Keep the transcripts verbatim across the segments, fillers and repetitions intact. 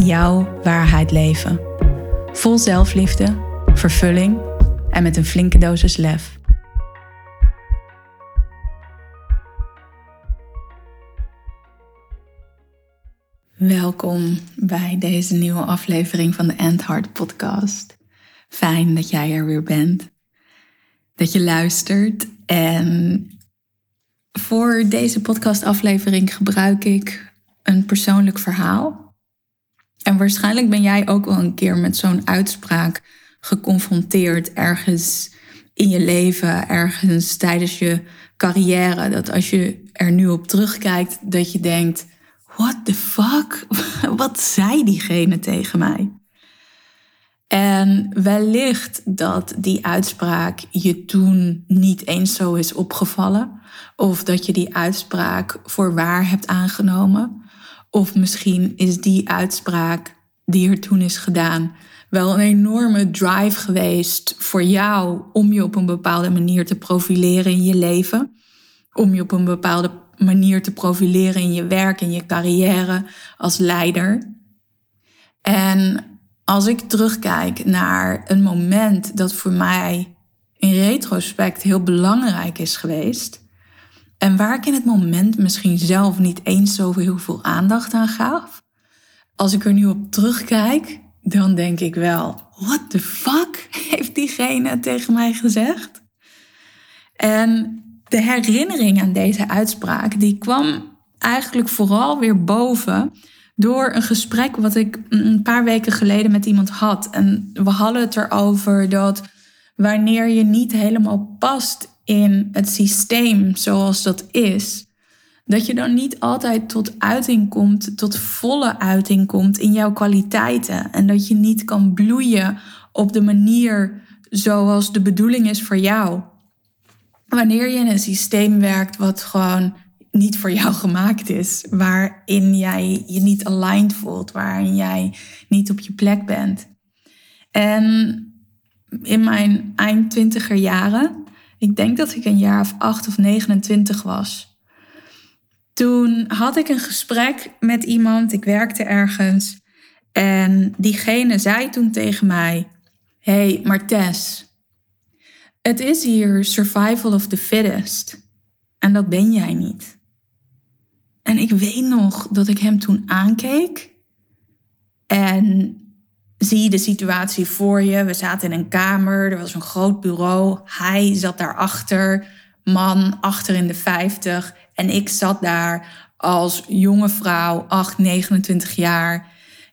Jouw waarheid leven. Vol zelfliefde, vervulling en met een flinke dosis lef. Welkom bij deze nieuwe aflevering van de Ant Heart podcast. Fijn dat jij er weer bent. Dat je luistert. En voor deze podcast aflevering gebruik ik een persoonlijk verhaal. En waarschijnlijk ben jij ook wel een keer met zo'n uitspraak geconfronteerd ergens in je leven, ergens tijdens je carrière. Dat als je er nu op terugkijkt, dat je denkt, what the fuck? Wat zei diegene tegen mij? En wellicht dat die uitspraak je toen niet eens zo is opgevallen. Of dat je die uitspraak voor waar hebt aangenomen. Of misschien is die uitspraak die er toen is gedaan wel een enorme drive geweest voor jou om je op een bepaalde manier te profileren in je leven. Om je op een bepaalde manier te profileren in je werk, in je carrière als leider. En als ik terugkijk naar een moment dat voor mij in retrospect heel belangrijk is geweest. En waar ik in het moment misschien zelf niet eens zo heel veel aandacht aan gaf. Als ik er nu op terugkijk, dan denk ik wel, what the fuck heeft diegene tegen mij gezegd? En de herinnering aan deze uitspraak, die kwam eigenlijk vooral weer boven door een gesprek wat ik een paar weken geleden met iemand had. En we hadden het erover dat wanneer je niet helemaal past in het systeem zoals dat is, dat je dan niet altijd tot uiting komt, tot volle uiting komt in jouw kwaliteiten. En dat je niet kan bloeien op de manier zoals de bedoeling is voor jou. Wanneer je in een systeem werkt wat gewoon niet voor jou gemaakt is, waarin jij je niet aligned voelt, waarin jij niet op je plek bent. En in mijn eind twintiger jaren, ik denk dat ik een jaar of acht of negenentwintig was. Toen had ik een gesprek met iemand, ik werkte ergens. En diegene zei toen tegen mij, hey, maar Tess, het is hier survival of the fittest. En dat ben jij niet. En ik weet nog dat ik hem toen aankeek. En zie de situatie voor je. We zaten in een kamer, er was een groot bureau. Hij zat daarachter, man, achter in de vijftig. En ik zat daar als jonge vrouw, acht, negenentwintig jaar.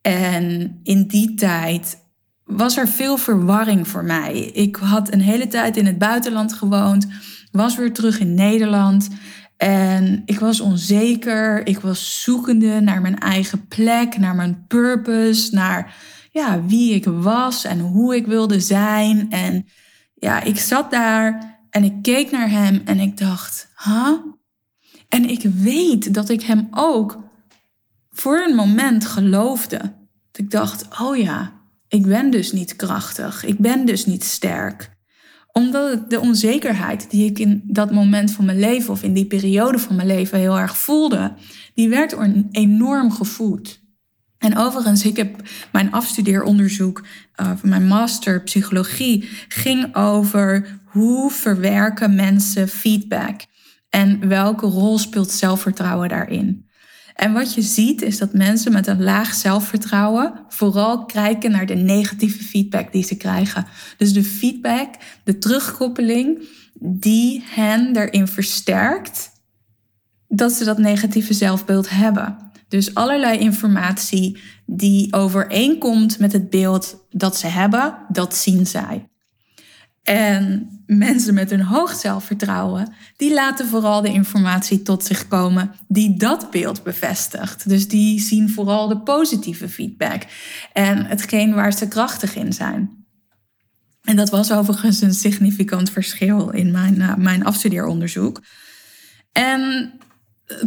En in die tijd was er veel verwarring voor mij. Ik had een hele tijd in het buitenland gewoond, was weer terug in Nederland. En ik was onzeker, ik was zoekende naar mijn eigen plek, naar mijn purpose, naar ja, wie ik was en hoe ik wilde zijn. En ja, ik zat daar en ik keek naar hem en ik dacht, huh? En ik weet dat ik hem ook voor een moment geloofde. Dat ik dacht, oh ja, ik ben dus niet krachtig. Ik ben dus niet sterk. Omdat de onzekerheid die ik in dat moment van mijn leven of in die periode van mijn leven heel erg voelde, die werd enorm gevoed. En overigens, ik heb mijn afstudeeronderzoek, uh, mijn master psychologie, ging over hoe verwerken mensen feedback en welke rol speelt zelfvertrouwen daarin. En wat je ziet is dat mensen met een laag zelfvertrouwen vooral kijken naar de negatieve feedback die ze krijgen. Dus de feedback, de terugkoppeling die hen erin versterkt dat ze dat negatieve zelfbeeld hebben. Dus allerlei informatie die overeenkomt met het beeld dat ze hebben, dat zien zij. En mensen met hun hoog zelfvertrouwen, die laten vooral de informatie tot zich komen die dat beeld bevestigt. Dus die zien vooral de positieve feedback en hetgeen waar ze krachtig in zijn. En dat was overigens een significant verschil in mijn, uh, mijn afstudeeronderzoek. En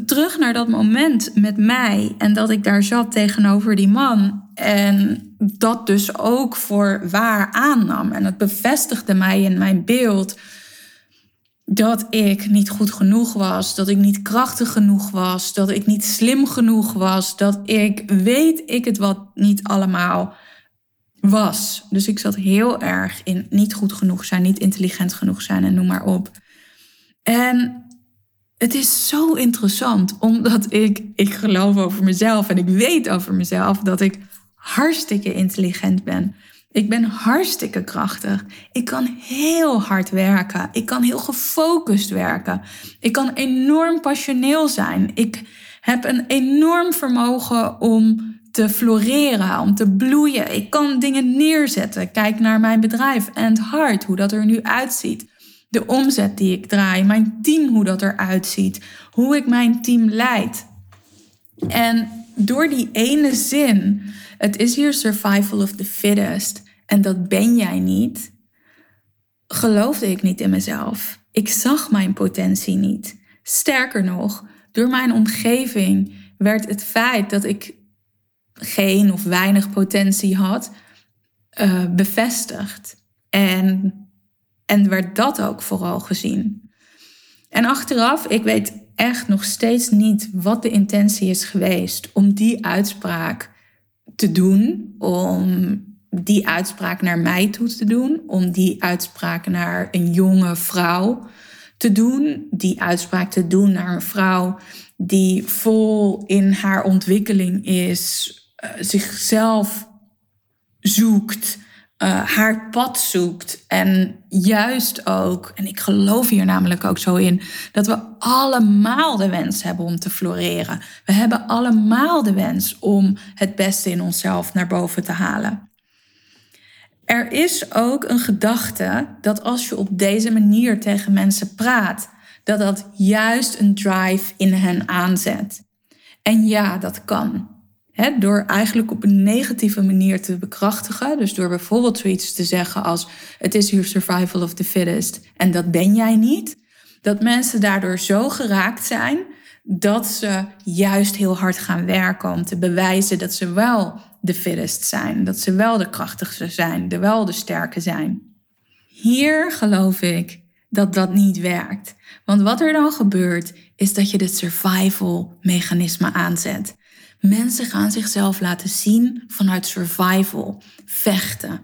terug naar dat moment met mij en dat ik daar zat tegenover die man en dat dus ook voor waar aannam. En het bevestigde mij in mijn beeld dat ik niet goed genoeg was, dat ik niet krachtig genoeg was, dat ik niet slim genoeg was, dat ik weet ik het wat niet allemaal was. Dus ik zat heel erg in niet goed genoeg zijn, niet intelligent genoeg zijn en noem maar op. En het is zo interessant, omdat ik, ik geloof over mezelf en ik weet over mezelf dat ik hartstikke intelligent ben. Ik ben hartstikke krachtig. Ik kan heel hard werken. Ik kan heel gefocust werken. Ik kan enorm passioneel zijn. Ik heb een enorm vermogen om te floreren, om te bloeien. Ik kan dingen neerzetten. Kijk naar mijn bedrijf Ant Heart, hoe dat er nu uitziet. De omzet die ik draai, mijn team, hoe dat eruit ziet. Hoe ik mijn team leid. En door die ene zin, het is hier survival of the fittest en dat ben jij niet, geloofde ik niet in mezelf. Ik zag mijn potentie niet. Sterker nog, door mijn omgeving werd het feit dat ik geen of weinig potentie had, uh, bevestigd. En, en werd dat ook vooral gezien. En achteraf, ik weet echt nog steeds niet wat de intentie is geweest om die uitspraak te doen, om die uitspraak naar mij toe te doen, om die uitspraak naar een jonge vrouw te doen, die uitspraak te doen naar een vrouw die vol in haar ontwikkeling is, uh, zichzelf zoekt, uh, haar pad zoekt en juist ook, en ik geloof hier namelijk ook zo in, dat we allemaal de wens hebben om te floreren. We hebben allemaal de wens om het beste in onszelf naar boven te halen. Er is ook een gedachte dat als je op deze manier tegen mensen praat, dat dat juist een drive in hen aanzet. En ja, dat kan. He, door eigenlijk op een negatieve manier te bekrachtigen. Dus door bijvoorbeeld zoiets te zeggen als het is your survival of the fittest en dat ben jij niet. Dat mensen daardoor zo geraakt zijn dat ze juist heel hard gaan werken om te bewijzen dat ze wel de fittest zijn. Dat ze wel de krachtigste zijn, de wel de sterke zijn. Hier geloof ik dat dat niet werkt. Want wat er dan gebeurt is dat je het survival mechanisme aanzet. Mensen gaan zichzelf laten zien vanuit survival, vechten.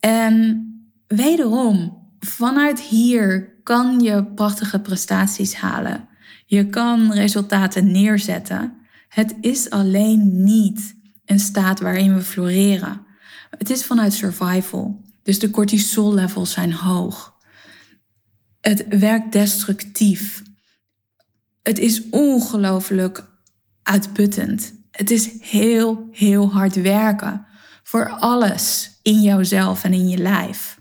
En wederom, vanuit hier kan je prachtige prestaties halen. Je kan resultaten neerzetten. Het is alleen niet een staat waarin we floreren. Het is vanuit survival. Dus de cortisol levels zijn hoog. Het werkt destructief. Het is ongelooflijk uitputtend. Het is heel, heel hard werken voor alles in jouzelf en in je lijf.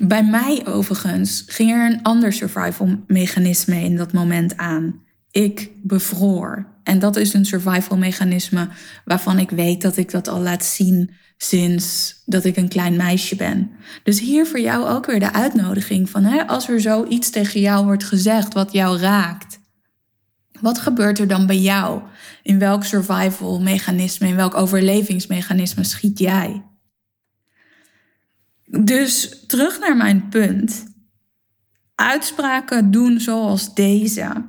Bij mij overigens ging er een ander survival mechanisme in dat moment aan. Ik bevroor. En dat is een survival mechanisme waarvan ik weet dat ik dat al laat zien sinds dat ik een klein meisje ben. Dus hier voor jou ook weer de uitnodiging van hè, als er zoiets tegen jou wordt gezegd wat jou raakt. Wat gebeurt er dan bij jou? In welk survival mechanisme, in welk overlevingsmechanisme schiet jij? Dus terug naar mijn punt. Uitspraken doen zoals deze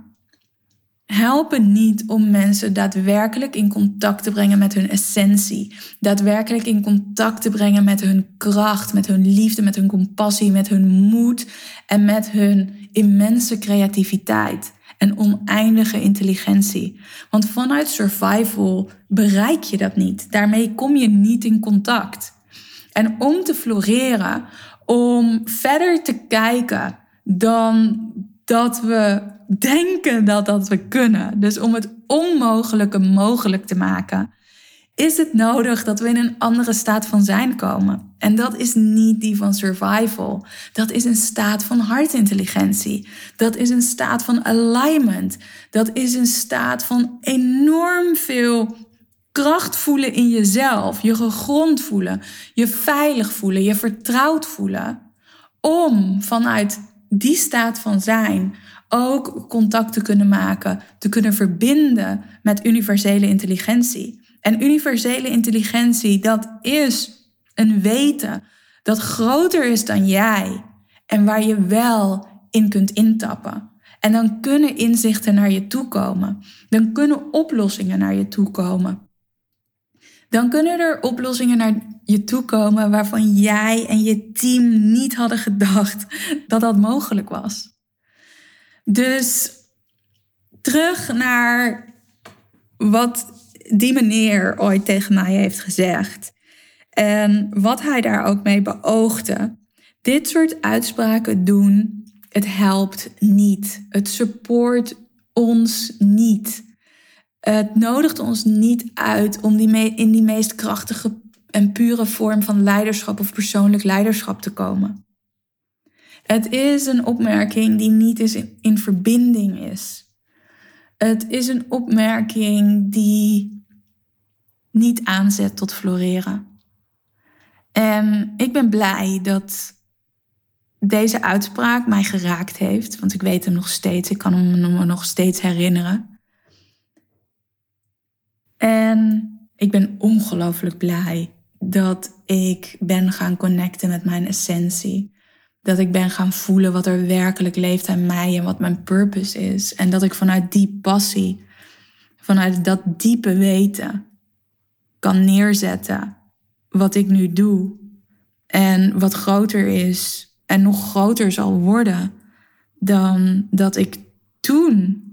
helpen niet om mensen daadwerkelijk in contact te brengen met hun essentie. Daadwerkelijk in contact te brengen met hun kracht, met hun liefde, met hun compassie, met hun moed en met hun immense creativiteit. En oneindige intelligentie. Want vanuit survival bereik je dat niet. Daarmee kom je niet in contact. En om te floreren, om verder te kijken dan dat we denken dat, dat we kunnen. Dus om het onmogelijke mogelijk te maken, is het nodig dat we in een andere staat van zijn komen. En dat is niet die van survival. Dat is een staat van hartintelligentie. Dat is een staat van alignment. Dat is een staat van enorm veel kracht voelen in jezelf. Je gegrond voelen. Je veilig voelen. Je vertrouwd voelen. Om vanuit die staat van zijn ook contact te kunnen maken. Te kunnen verbinden met universele intelligentie. En universele intelligentie, dat is een weten dat groter is dan jij. En waar je wel in kunt intappen. En dan kunnen inzichten naar je toe komen. Dan kunnen oplossingen naar je toe komen. Dan kunnen er oplossingen naar je toe komen waarvan jij en je team niet hadden gedacht dat dat mogelijk was. Dus terug naar wat die meneer ooit tegen mij heeft gezegd. En wat hij daar ook mee beoogde. Dit soort uitspraken doen, het helpt niet. Het support ons niet. Het nodigt ons niet uit om die me- in die meest krachtige en pure vorm van leiderschap of persoonlijk leiderschap te komen. Het is een opmerking die niet is in, in verbinding is. Het is een opmerking die niet aanzet tot floreren. En ik ben blij dat deze uitspraak mij geraakt heeft. Want ik weet hem nog steeds. Ik kan hem me nog steeds herinneren. En ik ben ongelooflijk blij dat ik ben gaan connecten met mijn essentie. Dat ik ben gaan voelen wat er werkelijk leeft aan mij en wat mijn purpose is. En dat ik vanuit die passie, vanuit dat diepe weten, kan neerzetten wat ik nu doe. En wat groter is en nog groter zal worden dan dat ik toen,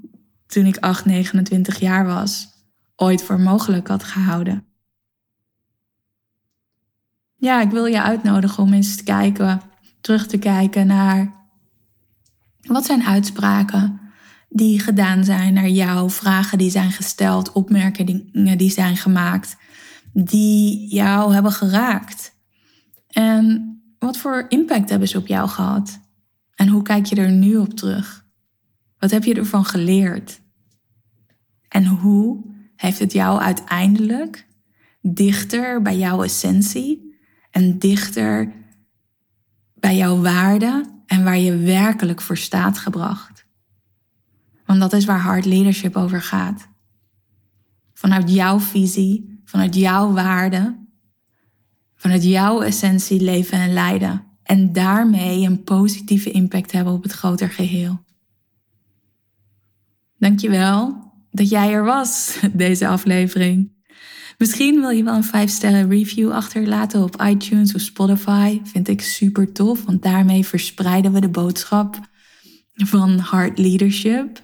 toen ik acht, negenentwintig jaar was, ooit voor mogelijk had gehouden. Ja, ik wil je uitnodigen om eens te kijken... Terug te kijken naar wat zijn uitspraken die gedaan zijn naar jou, vragen die zijn gesteld, opmerkingen die zijn gemaakt, die jou hebben geraakt. En wat voor impact hebben ze op jou gehad? En hoe kijk je er nu op terug? Wat heb je ervan geleerd? En hoe heeft het jou uiteindelijk dichter bij jouw essentie en dichter bij jouw waarde en waar je werkelijk voor staat gebracht? Want dat is waar hard leadership over gaat. Vanuit jouw visie, vanuit jouw waarde, vanuit jouw essentie leven en leiden. En daarmee een positieve impact hebben op het groter geheel. Dankjewel dat jij er was, deze aflevering. Misschien wil je wel een vijf sterren review achterlaten op iTunes of Spotify. Vind ik super tof, want daarmee verspreiden we de boodschap van hard leadership,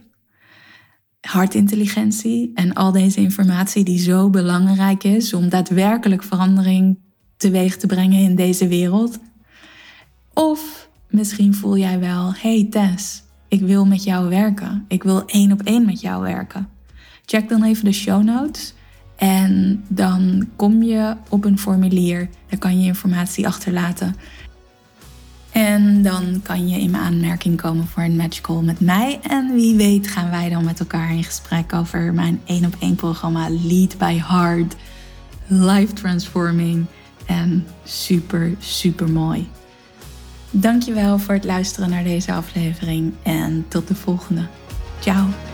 hartintelligentie en al deze informatie die zo belangrijk is om daadwerkelijk verandering teweeg te brengen in deze wereld. Of misschien voel jij wel, hey Tess, ik wil met jou werken. Ik wil één op één met jou werken. Check dan even de show notes. En dan kom je op een formulier, daar kan je informatie achterlaten. En dan kan je in mijn aanmerking komen voor een match call met mij. En wie weet gaan wij dan met elkaar in gesprek over mijn één op één programma Lead by Heart. Life transforming en super, super mooi. Dankjewel voor het luisteren naar deze aflevering en tot de volgende. Ciao.